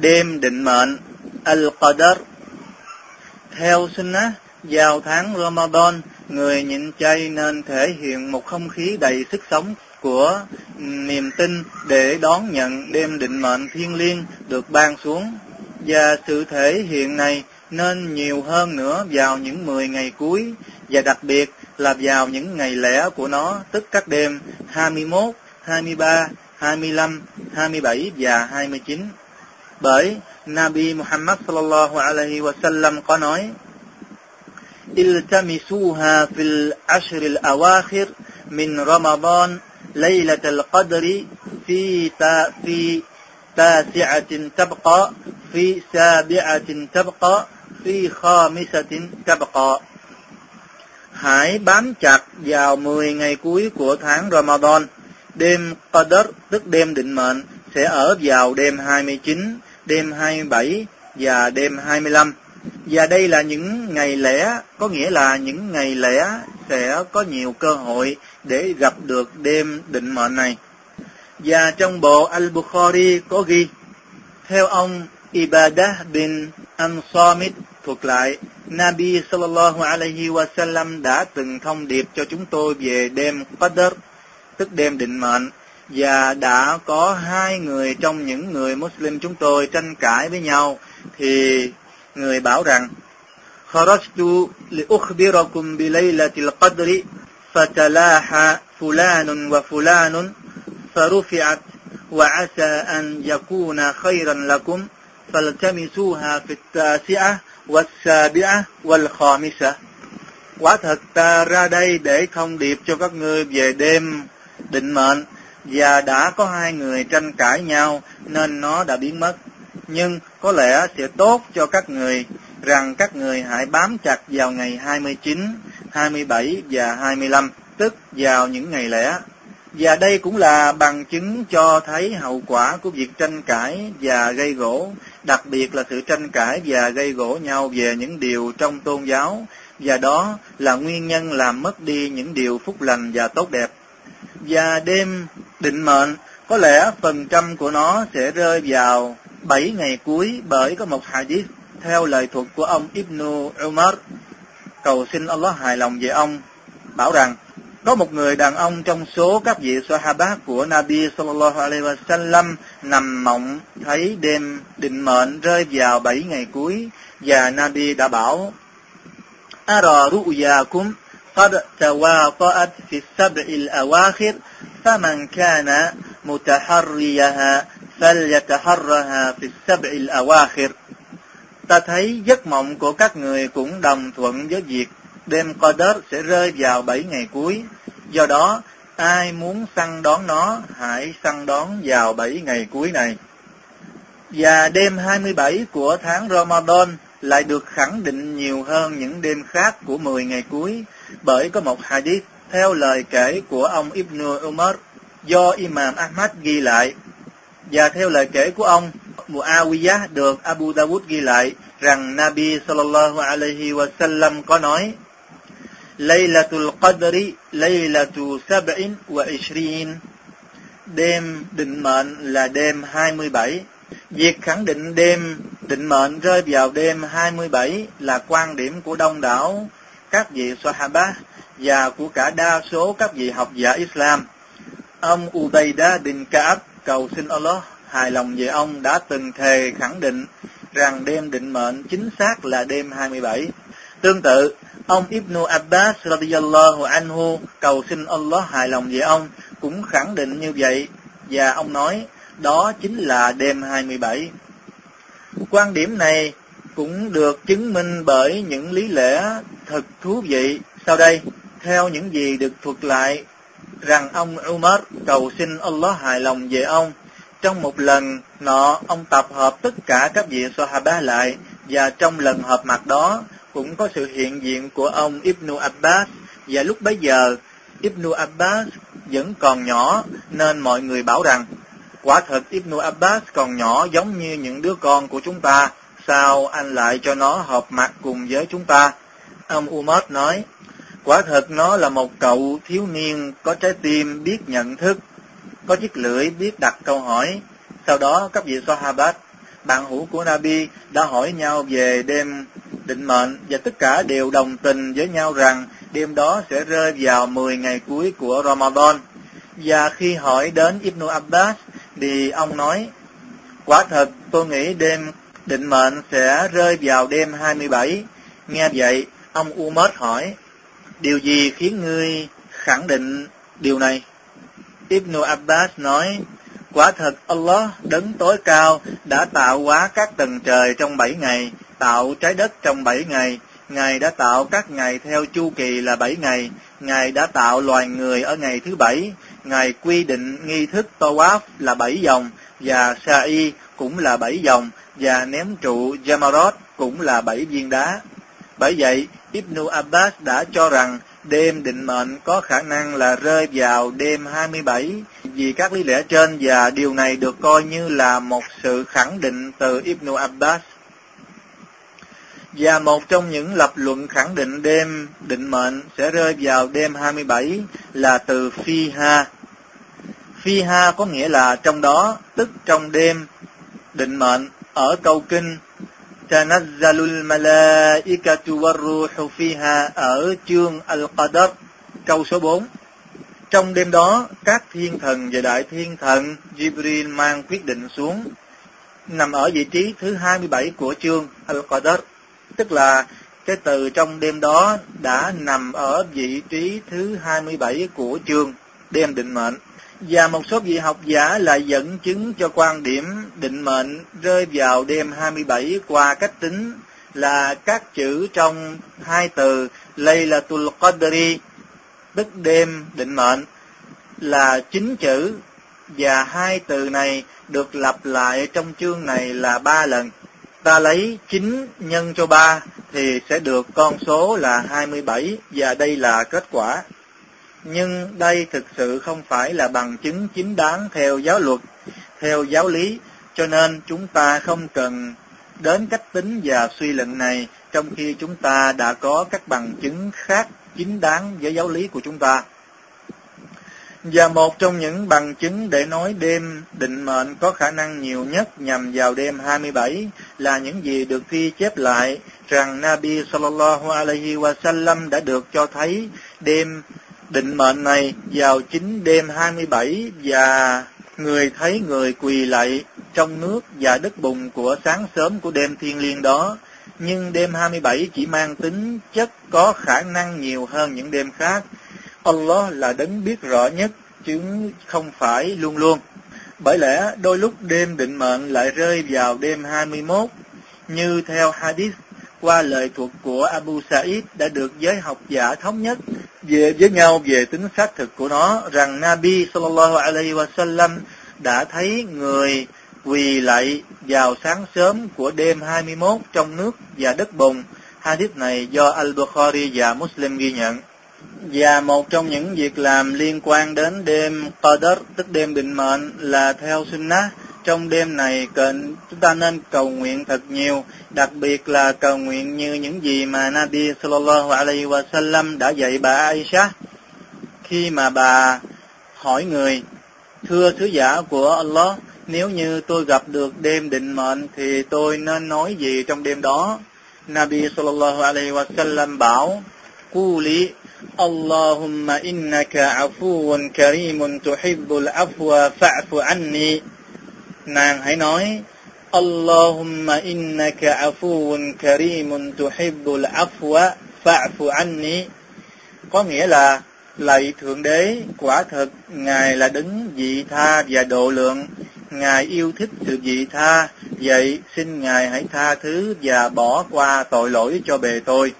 Đêm định mệnh Al-Qadr. Theo Sunnah, vào tháng Ramadan, người nhịn chay nên thể hiện một không khí đầy sức sống của niềm tin để đón nhận đêm định mệnh thiêng liêng được ban xuống. Và sự thể hiện này nên nhiều hơn nữa vào những 10 ngày cuối, và đặc biệt là vào những ngày lẻ của nó, tức các đêm 21, 23, 25, 27 và 29. Bởi Nabi Muhammad sallallahu alaihi wasallam có nói: "Iltamisuha fil ashril awakhir min Ramadan Laylatul Qadri fi tasi'atin tabqa fi sabi'atin tabqa fi khamisatin tabqa." Hãy bám chặt vào 10 ngày cuối của tháng Ramadan. Đêm Qadr, tức đêm định mệnh, sẽ ở vào đêm 29, đêm 27 và đêm 25. Và đây là những ngày lẻ, có nghĩa là những ngày lẻ sẽ có nhiều cơ hội để gặp được đêm định mệnh này. Và trong bộ Al-Bukhari có ghi, theo ông Ubadah bin as-Samit thuật lại, Nabi sallallahu alaihi wasallam đã từng thông điệp cho chúng tôi về đêm Qadr, tức đêm định mệnh, và đã có 2 người trong những người Muslim chúng tôi tranh cãi với nhau, thì người bảo rằng: "Kharajtu li ukhbirakum bi laylatil qadri fatalaha fulanun wa fulanun farufi'at wa 'asa an yakuna khayran lakum faltamisuha fit tasi'ah was sabi'ah wal khamisah." Quả thật ta ra đây để thông điệp cho các ngươi về đêm định mệnh, và đã có 2 người tranh cãi nhau nên nó đã biến mất. Nhưng có lẽ sẽ tốt cho các người rằng các người hãy bám chặt vào ngày 29, 27 và 25, tức vào những ngày lẻ. Và đây cũng là bằng chứng cho thấy hậu quả của việc tranh cãi và gây gổ, đặc biệt là sự tranh cãi và gây gổ nhau về những điều trong tôn giáo, và đó là nguyên nhân làm mất đi những điều phúc lành và tốt đẹp. Và đêm định mệnh, có lẽ phần trăm của nó sẽ rơi vào 7 ngày cuối, bởi có một hadith theo lời thuật của ông Ibn Umar, cầu xin Allah hài lòng về ông, bảo rằng có một người đàn ông trong số các vị Sahaba của Nabi sallallahu alaihi wasallam nằm mộng thấy đêm định mệnh rơi vào 7 ngày cuối, và Nabi đã bảo: "Ara ru'yakum qad tawata'at fi as-sab'il awakhir faman kana mutaharriyaha falyataharraha fi as-sab'il awakhir." Ta thấy giấc mộng của các người cũng đồng thuận với việc đêm Qadr sẽ rơi vào 7 ngày cuối. Do đó, ai muốn săn đón nó, hãy săn đón vào 7 ngày cuối này. Và đêm 27 của tháng Ramadan lại được khẳng định nhiều hơn những đêm khác của 10 ngày cuối, bởi có một hadith theo lời kể của ông Ibn Umar do Imam Ahmad ghi lại. Và theo lời kể của ông Mu'awiyah được Abu Dawud ghi lại rằng Nabi sallallahu alaihi wasallam có nói: "Laylatul Qadri laylatu sab'in wa ishrin." Đêm định mệnh là đêm 27. Việc khẳng định đêm định mệnh rơi vào đêm 27 là quan điểm của đông đảo các vị Sahaba và của cả đa số các vị học giả Islam. Ông Ubayda bin Ka'b, cầu xin Allah hài lòng về ông, đã từng thề khẳng định rằng đêm định mệnh chính xác là đêm 27. Tương tự, ông Ibn Abbas radiyallahu anhu, cầu xin Allah hài lòng về ông, cũng khẳng định như vậy, và ông nói đó chính là đêm 27. Quan điểm này cũng được chứng minh bởi những lý lẽ thật thú vị sau đây, theo những gì được thuật lại rằng ông Umar, cầu xin Allah hài lòng về ông, trong một lần nọ ông tập hợp tất cả các vị Sahaba lại, và trong lần họp mặt đó cũng có sự hiện diện của ông Ibn Abbas, và lúc bấy giờ Ibn Abbas vẫn còn nhỏ nên mọi người bảo rằng: "Quả thật Ibn Abbas còn nhỏ giống như những đứa con của chúng ta, sao anh lại cho nó họp mặt cùng với chúng ta?" Ông Umar nói: "Quả thật nó là một cậu thiếu niên có trái tim biết nhận thức, có chiếc lưỡi biết đặt câu hỏi." Sau đó các vị Sahaba bạn hữu của Nabi đã hỏi nhau về đêm định mệnh và tất cả đều đồng tình với nhau rằng đêm đó sẽ rơi vào 10 ngày cuối của Ramadan. Và khi hỏi đến Ibn Abbas thì ông nói: quả thật tôi nghĩ đêm định mệnh sẽ rơi vào đêm 27. Nghe vậy, ông Umar hỏi: điều gì khiến ngươi khẳng định điều này? Ibn Abbas nói: quả thật Allah đấng tối cao đã tạo hóa các tầng trời trong 7 ngày, tạo trái đất trong 7 ngày, Ngài đã tạo các ngày theo chu kỳ là 7 ngày, Ngài đã tạo loài người ở ngày thứ 7, Ngài quy định nghi thức Tawaf là 7 vòng, và Sa'i cũng là 7 vòng, và ném trụ Jamarot cũng là 7 viên đá. Bởi vậy, Ibn Abbas đã cho rằng đêm định mệnh có khả năng là rơi vào đêm 27 vì các lý lẽ trên, và điều này được coi như là một sự khẳng định từ Ibn Abbas. Và một trong những lập luận khẳng định đêm định mệnh sẽ rơi vào đêm 27 là từ Fiha. Fiha có nghĩa là trong đó, tức trong đêm định mệnh. Ở câu kinh Tanazzalul Malaikatu warruhu Fiha ở chương Al-Qadr, câu số 4, trong đêm đó các thiên thần và đại thiên thần Jibril mang quyết định xuống, nằm ở vị trí thứ 27 của chương Al-Qadr. Tức là cái từ trong đêm đó đã nằm ở vị trí thứ 27 của chương đêm định mệnh. Và một số vị học giả lại dẫn chứng cho quan điểm định mệnh rơi vào đêm 27 qua cách tính là các chữ trong hai từ Laylatul Qadri, tức đêm định mệnh, là 9 chữ, và hai từ này được lặp lại trong chương này là 3 lần. Ta lấy 9 nhân cho 3 thì sẽ được con số là 27, và đây là kết quả. Nhưng đây thực sự không phải là bằng chứng chính đáng theo giáo luật, theo giáo lý, cho nên chúng ta không cần đến cách tính và suy luận này, trong khi chúng ta đã có các bằng chứng khác chính đáng với giáo lý của chúng ta. Và một trong những bằng chứng để nói đêm định mệnh có khả năng nhiều nhất nhằm vào đêm 27 là những gì được ghi chép lại rằng Nabi sallallahu alaihi wasallam đã được cho thấy đêm định mệnh này vào chính đêm 27, và người thấy người quỳ lạy trong nước và đất bùn của sáng sớm của đêm thiêng liêng đó. Nhưng đêm 27 chỉ mang tính chất có khả năng nhiều hơn những đêm khác. Allah là đấng biết rõ nhất, chứ không phải luôn luôn. Bởi lẽ đôi lúc đêm định mệnh lại rơi vào đêm 21, như theo hadith qua lời thuật của Abu Sa'id đã được giới học giả thống nhất với nhau về tính xác thực của nó, rằng Nabi sallallahu alaihi wasallam đã thấy người quỳ lạy vào sáng sớm của đêm 21 trong nước và đất bùn. Hadith này do Al-Bukhari và Muslim ghi nhận. Và một trong những việc làm liên quan đến đêm Qadr, tức đêm định mệnh, là theo Sunnah. Trong đêm này chúng ta nên cầu nguyện thật nhiều, đặc biệt là cầu nguyện như những gì mà Nabi sallallahu alaihi wasallam đã dạy bà Aisha khi mà bà hỏi người: thưa sứ giả của Allah, nếu như tôi gặp được đêm định mệnh thì tôi nên nói gì trong đêm đó? Nabi sallallahu alaihi wasallam bảo: Quli Allahumma innaka afuun karimun tuhibbul afwa fa'fu anni. Nàng hãy nói: Allahumma innaka afuun karimun tuhibbul afwa fa'fu anni. Có nghĩa là: lạy Thượng Đế, quả thật Ngài là đấng vị tha và độ lượng, Ngài yêu thích sự vị tha, vậy xin Ngài hãy tha thứ và bỏ qua tội lỗi cho bề tôi.